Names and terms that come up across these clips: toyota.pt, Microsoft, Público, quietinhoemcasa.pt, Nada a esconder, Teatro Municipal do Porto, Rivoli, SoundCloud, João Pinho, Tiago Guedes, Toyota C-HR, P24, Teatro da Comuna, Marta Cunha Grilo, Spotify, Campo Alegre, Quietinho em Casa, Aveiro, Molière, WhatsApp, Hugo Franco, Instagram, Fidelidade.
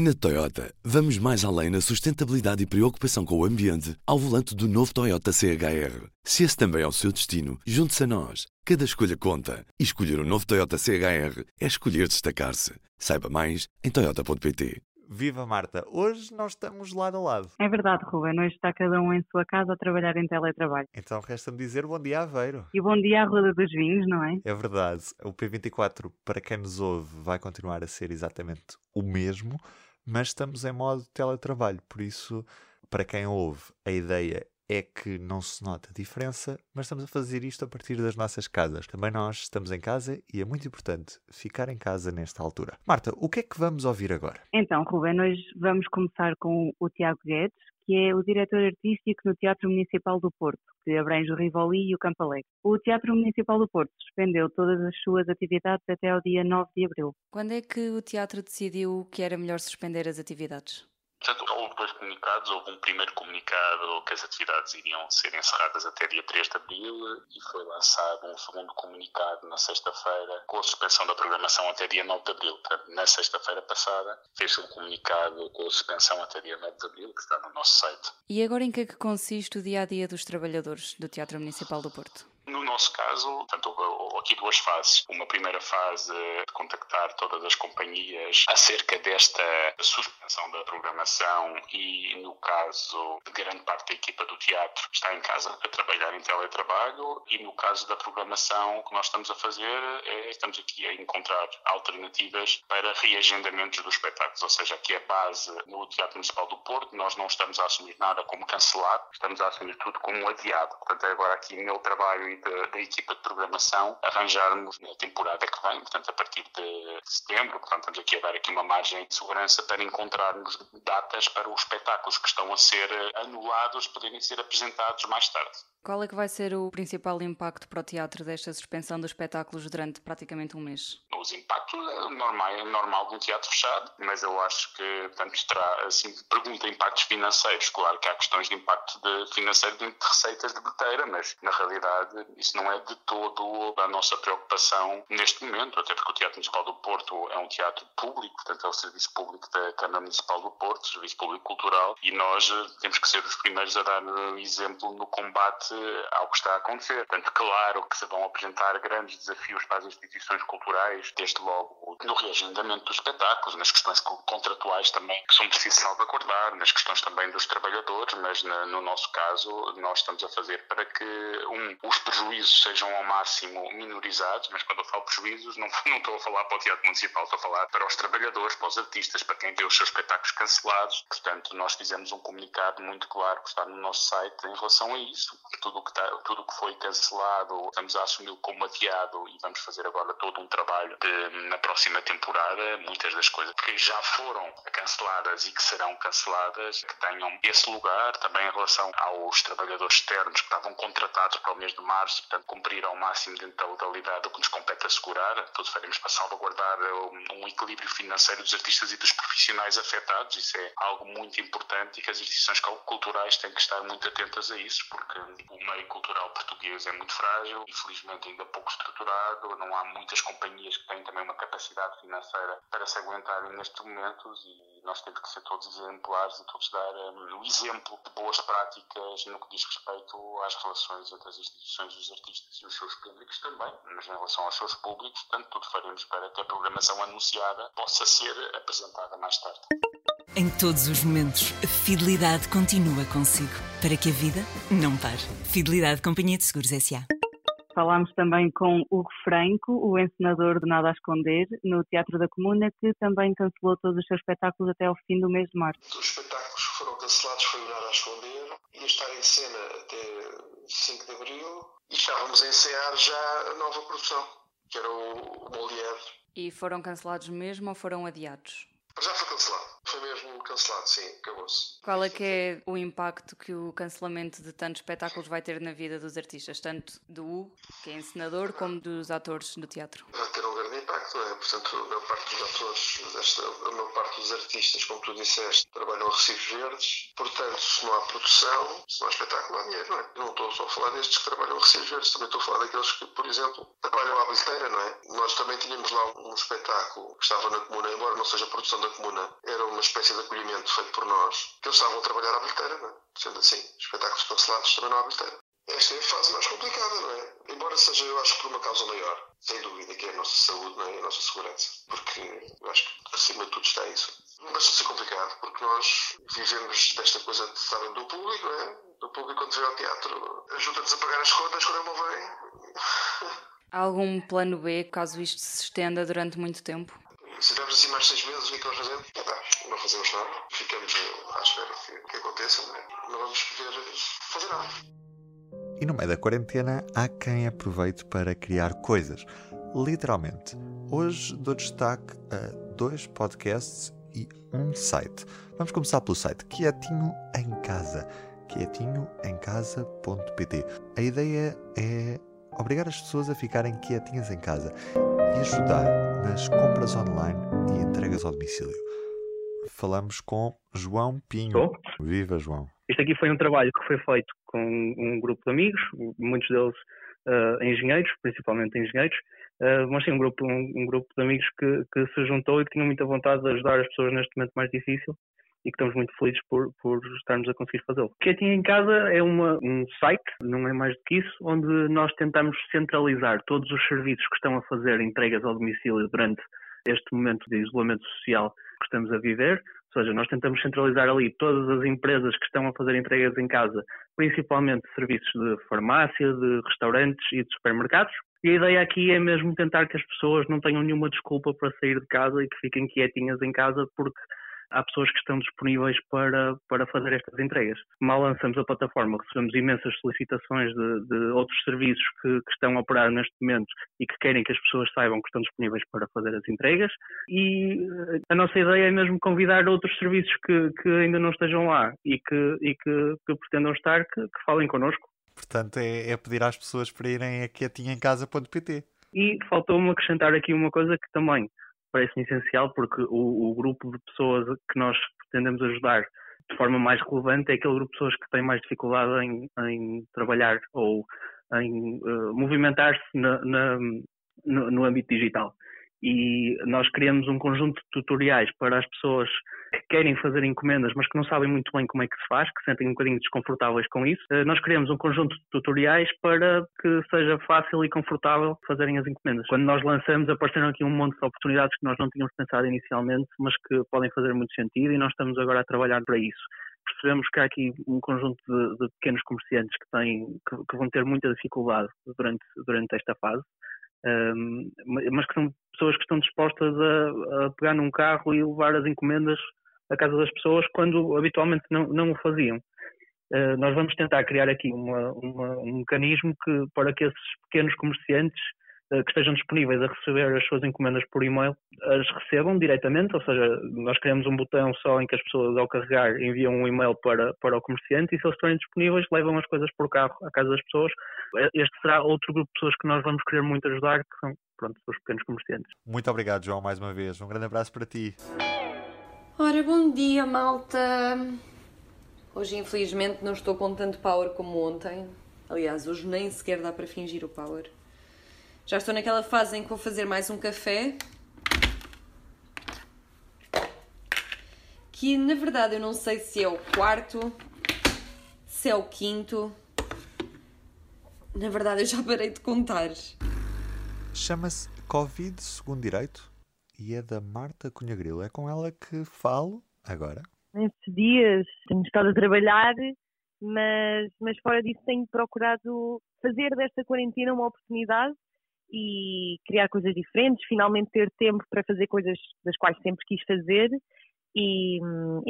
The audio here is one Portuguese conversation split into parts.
Na Toyota, vamos mais além na sustentabilidade e preocupação com o ambiente ao volante do novo Toyota C-HR. Se esse também é o seu destino, junte-se a nós. Cada escolha conta. E escolher o novo Toyota C-HR é escolher destacar-se. Saiba mais em toyota.pt. Viva Marta, hoje nós estamos lado a lado. É verdade, Ruben, hoje está cada um em sua casa a trabalhar em teletrabalho. Então resta-me dizer bom dia a Aveiro. E bom dia à Roda dos Vinhos, não é? É verdade, o P24, para quem nos ouve, vai continuar a ser exatamente o mesmo, mas estamos em modo teletrabalho, por isso, para quem ouve, a ideia é que não se nota a diferença, mas estamos a fazer isto a partir das nossas casas. Também nós estamos em casa e é muito importante ficar em casa nesta altura. Marta, o que é que vamos ouvir agora? Então, Ruben, hoje vamos começar com o Tiago Guedes, que é o diretor artístico no Teatro Municipal do Porto, que abrange o Rivoli e o Campo Alegre. O Teatro Municipal do Porto suspendeu todas as suas atividades até ao dia 9 de abril. Quando é que o teatro decidiu que era melhor suspender as atividades? Portanto, houve dois comunicados. Houve um primeiro comunicado que as atividades iriam ser encerradas até dia 3 de abril e foi lançado um segundo comunicado na sexta-feira com a suspensão da programação até dia 9 de abril. Portanto, na sexta-feira passada fez-se um comunicado com a suspensão até dia 9 de abril, que está no nosso site. E agora em que é que consiste o dia-a-dia dos trabalhadores do Teatro Municipal do Porto? No nosso caso, portanto, houve aqui duas fases. Uma primeira fase de contactar todas as companhias acerca desta suspensão da programação e, no caso, de grande parte da equipa do teatro está em casa a trabalhar em teletrabalho e, no caso da programação, o que nós estamos a fazer é estamos aqui a encontrar alternativas para reagendamentos dos espetáculos, ou seja, aqui a base no Teatro Municipal do Porto, nós não estamos a assumir nada como cancelado, estamos a assumir tudo como adiado. Portanto, é agora aqui meu trabalho da equipa de programação arranjarmos na temporada que vem, portanto a partir de setembro, portanto estamos aqui a dar aqui uma margem de segurança para encontrarmos datas para os espetáculos que estão a ser anulados poderem ser apresentados mais tarde. Qual é que vai ser o principal impacto para o teatro desta suspensão dos espetáculos durante praticamente um mês? Os impactos é normal de um teatro fechado, mas eu acho que, portanto, terá, assim, pergunta impactos financeiros. Claro que há questões de impacto financeiro de receitas de bilheteira, mas na realidade isso não é de todo a nossa preocupação neste momento, até porque o Teatro Municipal do Porto é um teatro público, portanto é o serviço público da Câmara Municipal do Porto, serviço público cultural, e nós temos que ser os primeiros a dar exemplo no combate ao que está a acontecer. Portanto, claro que se vão apresentar grandes desafios para as instituições culturais, desde logo no reagendamento dos espetáculos, nas questões contratuais também, que são preciso salvaguardar, nas questões também dos trabalhadores, mas no nosso caso, nós estamos a fazer para que os prejuízos sejam ao máximo minorizados, mas quando eu falo prejuízos, não estou a falar para o Teatro Municipal, estou a falar para os trabalhadores, para os artistas, para quem vê os seus espetáculos cancelados. Portanto, nós fizemos um comunicado muito claro que está no nosso site em relação a isso. Tudo que foi cancelado estamos a assumir como adiado e vamos fazer agora todo um trabalho na próxima temporada, muitas das coisas que já foram canceladas e que serão canceladas, que tenham esse lugar, também em relação aos trabalhadores externos que estavam contratados para o mês de março, portanto cumprir ao máximo dentro da legalidade o que nos compete assegurar, tudo faremos para salvaguardar um equilíbrio financeiro dos artistas e dos profissionais afetados. Isso é algo muito importante e que as instituições culturais têm que estar muito atentas a isso, porque o meio cultural português é muito frágil, infelizmente ainda pouco estruturado, não há muitas companhias que têm também uma capacidade financeira para se aguentarem nestes momentos e nós temos que ser todos exemplares e todos dar o exemplo de boas práticas no que diz respeito às relações entre as instituições dos artistas e os seus públicos também, mas em relação aos seus públicos, portanto, tudo faremos para que a programação anunciada possa ser apresentada mais tarde. Em todos os momentos, a Fidelidade continua consigo, para que a vida não pare. Fidelidade Companhia de Seguros S.A. Falámos também com Hugo Franco, o encenador de Nada a Esconder, no Teatro da Comuna, que também cancelou todos os seus espetáculos até ao fim do mês de março. Os espetáculos que foram cancelados foi o Nada a Esconder, ia estar em cena até 5 de abril e estávamos a encerrar já a nova produção, que era o Molière. E foram cancelados mesmo ou foram adiados? Já foi cancelado. Foi mesmo cancelado, sim, acabou-se. Qual é que é o impacto que o cancelamento de tantos espetáculos vai ter na vida dos artistas, tanto do Hugo, que é encenador, como dos atores do teatro? Vai ter um grande impacto. parte, portanto, a maior parte dos atores, a maior parte dos artistas, como tu disseste, trabalham a recibos verdes, portanto, se não há produção, se não há espetáculo, há dinheiro, não é? Não estou só a falar destes que trabalham a recibos verdes, também estou a falar daqueles que, por exemplo, trabalham à bilheteira, não é? Nós também tínhamos lá um espetáculo que estava na Comuna, embora não seja produção da Comuna, era uma espécie de acolhimento feito por nós, que eles estavam a trabalhar à bilheteira, não é? Sendo assim, espetáculos cancelados também não há bilheteira. Esta é a fase mais complicada, não é? Embora seja, eu acho, por uma causa maior, sem dúvida, que é a nossa saúde, não é? A nossa segurança, porque eu acho que acima de tudo está isso. Não deixa de ser complicado, porque nós vivemos desta coisa, sabem, do público, não é? Do público quando vem ao teatro, ajuda-nos a pagar as contas quando não vem. Há algum plano B, caso isto se estenda durante muito tempo? Se tivermos assim mais 6 meses, o que nós fazemos? Não fazemos nada, ficamos à espera que aconteça, não é? Não vamos poder fazer nada. E no meio da quarentena, há quem aproveite para criar coisas. Literalmente. Hoje dou destaque a 2 podcasts e um site. Vamos começar pelo site Quietinho em Casa. quietinhoemcasa.pt. A ideia é obrigar as pessoas a ficarem quietinhas em casa e ajudar nas compras online e entregas ao domicílio. Falamos com João Pinho. Oh. Viva, João. Este aqui foi um trabalho que foi feito com um grupo de amigos, muitos deles engenheiros, principalmente engenheiros, mas sim um grupo de amigos que se juntou e que tinham muita vontade de ajudar as pessoas neste momento mais difícil e que estamos muito felizes por estarmos a conseguir fazê-lo. Quietinho em Casa é um site, não é mais do que isso, onde nós tentamos centralizar todos os serviços que estão a fazer entregas ao domicílio durante este momento de isolamento social que estamos a viver. Ou seja, nós tentamos centralizar ali todas as empresas que estão a fazer entregas em casa, principalmente serviços de farmácia, de restaurantes e de supermercados. E a ideia aqui é mesmo tentar que as pessoas não tenham nenhuma desculpa para sair de casa e que fiquem quietinhas em casa, porque há pessoas que estão disponíveis para fazer estas entregas. Mal lançamos a plataforma, recebemos imensas solicitações de outros serviços que estão a operar neste momento e que querem que as pessoas saibam que estão disponíveis para fazer as entregas. E a nossa ideia é mesmo convidar outros serviços que ainda não estejam lá e que pretendam estar, que falem connosco. Portanto, é pedir às pessoas para irem a quietinhoemcasa.pt. E faltou-me acrescentar aqui uma coisa que também parece-me essencial, porque o grupo de pessoas que nós pretendemos ajudar de forma mais relevante é aquele grupo de pessoas que tem mais dificuldade em trabalhar ou em movimentar-se no âmbito digital. E nós criamos um conjunto de tutoriais para as pessoas que querem fazer encomendas, mas que não sabem muito bem como é que se faz, que se sentem um bocadinho desconfortáveis com isso. Nós criamos um conjunto de tutoriais para que seja fácil e confortável fazerem as encomendas. Quando nós lançamos, apareceram aqui um monte de oportunidades que nós não tínhamos pensado inicialmente, mas que podem fazer muito sentido e nós estamos agora a trabalhar para isso. Percebemos que há aqui um conjunto de pequenos comerciantes que vão ter muita dificuldade durante esta fase. Mas que são pessoas que estão dispostas a pegar num carro e levar as encomendas à casa das pessoas quando habitualmente não o faziam. Nós vamos tentar criar aqui um mecanismo para que esses pequenos comerciantes que estejam disponíveis a receber as suas encomendas por e-mail, as recebam diretamente, ou seja, nós criamos um botão só em que as pessoas ao carregar enviam um e-mail para o comerciante e se eles estiverem disponíveis levam as coisas por carro à casa das pessoas. Este será outro grupo de pessoas que nós vamos querer muito ajudar, que são, pronto, os pequenos comerciantes. Muito obrigado, João, mais uma vez. Um grande abraço para ti. Ora, bom dia, malta. Hoje, infelizmente, não estou com tanto power como ontem. Aliás, hoje nem sequer dá para fingir o power. Já estou naquela fase em que vou fazer mais um café, que na verdade eu não sei se é o quarto, se é o quinto, na verdade eu já parei de contar. Chama-se Covid Segundo Direito e é da Marta Cunha Grilo, é com ela que falo agora. Nestes dias tenho estado a trabalhar, mas fora disso tenho procurado fazer desta quarentena uma oportunidade e criar coisas diferentes, finalmente ter tempo para fazer coisas das quais sempre quis fazer e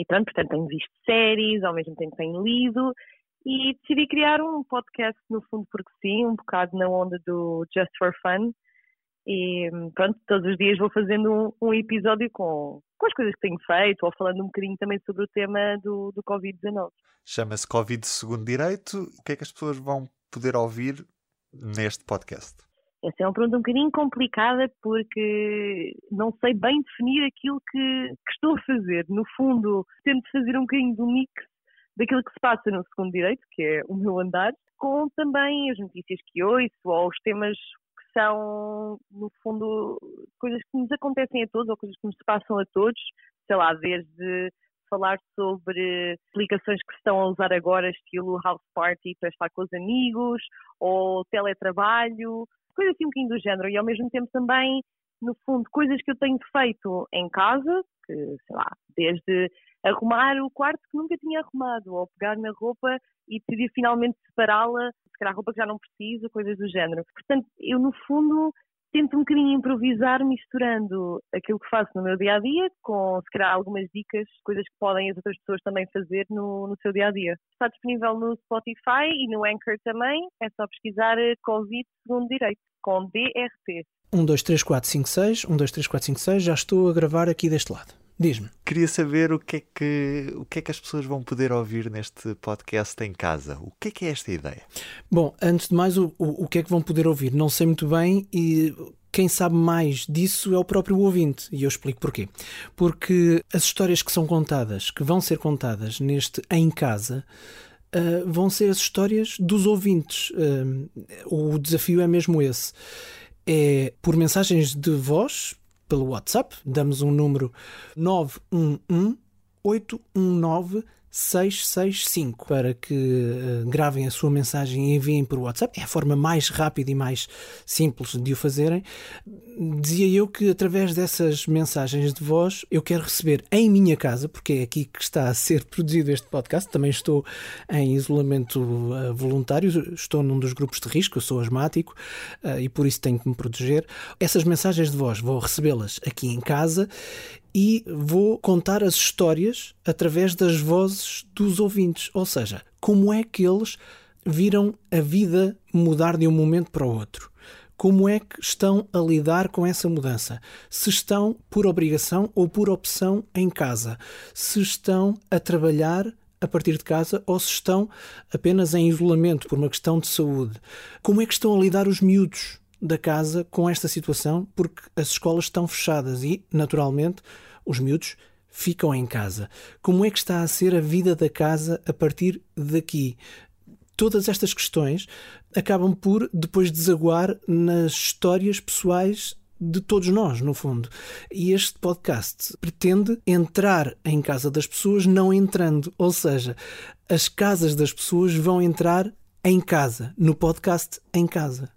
pronto, portanto tenho visto séries, ao mesmo tempo tenho lido e decidi criar um podcast no fundo porque sim, um bocado na onda do Just for Fun e pronto, todos os dias vou fazendo um episódio com as coisas que tenho feito ou falando um bocadinho também sobre o tema do Covid-19. Chama-se Covid Segundo Direito, o que é que as pessoas vão poder ouvir neste podcast? Essa é uma pergunta um bocadinho complicada porque não sei bem definir aquilo que estou a fazer. No fundo, tento fazer um bocadinho do mix daquilo que se passa no segundo direito, que é o meu andar, com também as notícias que ouço ou os temas que são, no fundo, coisas que nos acontecem a todos ou coisas que nos passam a todos, sei lá, desde falar sobre aplicações que se estão a usar agora, estilo house party para estar com os amigos, ou teletrabalho, coisas assim um bocadinho do género, e ao mesmo tempo também, no fundo, coisas que eu tenho feito em casa, que, sei lá, desde arrumar o quarto que nunca tinha arrumado, ou pegar na roupa e decidir finalmente separá-la, separar a roupa que já não preciso, coisas do género. Portanto, eu, no fundo, tento um bocadinho improvisar, misturando aquilo que faço no meu dia-a-dia com, se calhar, algumas dicas, coisas que podem as outras pessoas também fazer no seu dia-a-dia. Está disponível no Spotify e no Anchor também. É só pesquisar Covid Segundo Direito, com DRT. 123456, 123456, já estou a gravar aqui deste lado. Diz-me. Queria saber o que é que as pessoas vão poder ouvir neste podcast em casa. O que é esta ideia? Bom, antes de mais, o que é que vão poder ouvir? Não sei muito bem e quem sabe mais disso é o próprio ouvinte. E eu explico porquê. Porque as histórias que são contadas, que vão ser contadas neste Em Casa, vão ser as histórias dos ouvintes. O desafio é mesmo esse. É por mensagens de voz, pelo WhatsApp, damos um número 911-819-665 para que gravem a sua mensagem e enviem por WhatsApp. É a forma mais rápida e mais simples de o fazerem. Dizia eu que através dessas mensagens de voz eu quero receber em minha casa, porque é aqui que está a ser produzido este podcast. Também estou em isolamento voluntário, estou num dos grupos de risco, eu sou asmático e por isso tenho que me proteger. Essas mensagens de voz vou recebê-las aqui em casa e vou contar as histórias através das vozes dos ouvintes, ou seja, como é que eles viram a vida mudar de um momento para o outro. Como é que estão a lidar com essa mudança? Se estão por obrigação ou por opção em casa? Se estão a trabalhar a partir de casa ou se estão apenas em isolamento por uma questão de saúde? Como é que estão a lidar os miúdos da casa com esta situação? Porque as escolas estão fechadas e, naturalmente, os miúdos ficam em casa. Como é que está a ser a vida da casa a partir daqui? Todas estas questões acabam por depois desaguar nas histórias pessoais de todos nós, no fundo. E este podcast pretende entrar em casa das pessoas não entrando, ou seja, as casas das pessoas vão entrar em casa, no podcast Em Casa.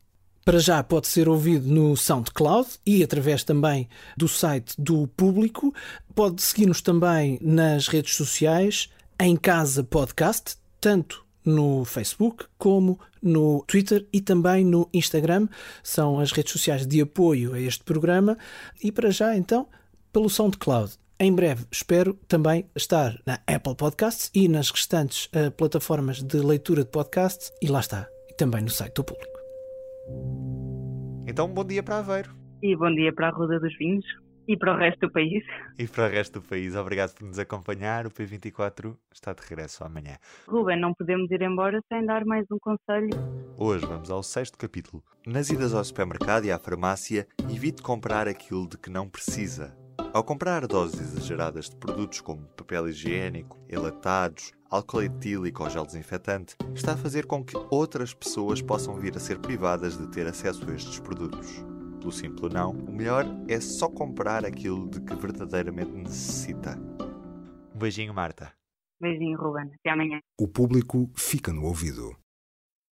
Para já pode ser ouvido no SoundCloud e através também do site do Público. Pode seguir-nos também nas redes sociais, Em Casa Podcast, tanto no Facebook, como no Twitter e também no Instagram. São as redes sociais de apoio a este programa. E para já, então, pelo SoundCloud. Em breve, espero também estar na Apple Podcasts e nas restantes plataformas de leitura de podcasts. E lá está, também no site do Público. Então, bom dia para Aveiro. E bom dia para a Roda dos Vinhos. E para o resto do país. E para o resto do país. Obrigado por nos acompanhar. O P24 está de regresso amanhã. Ruben, não podemos ir embora sem dar mais um conselho. Hoje vamos ao 6º capítulo. Nas idas ao supermercado e à farmácia, evite comprar aquilo de que não precisa. Ao comprar doses exageradas de produtos como papel higiênico, enlatados, álcool etílico ou gel desinfetante, está a fazer com que outras pessoas possam vir a ser privadas de ter acesso a estes produtos. Pelo simples não, o melhor é só comprar aquilo de que verdadeiramente necessita. Um beijinho, Marta. Beijinho, Ruben. Até amanhã. O Público fica no ouvido.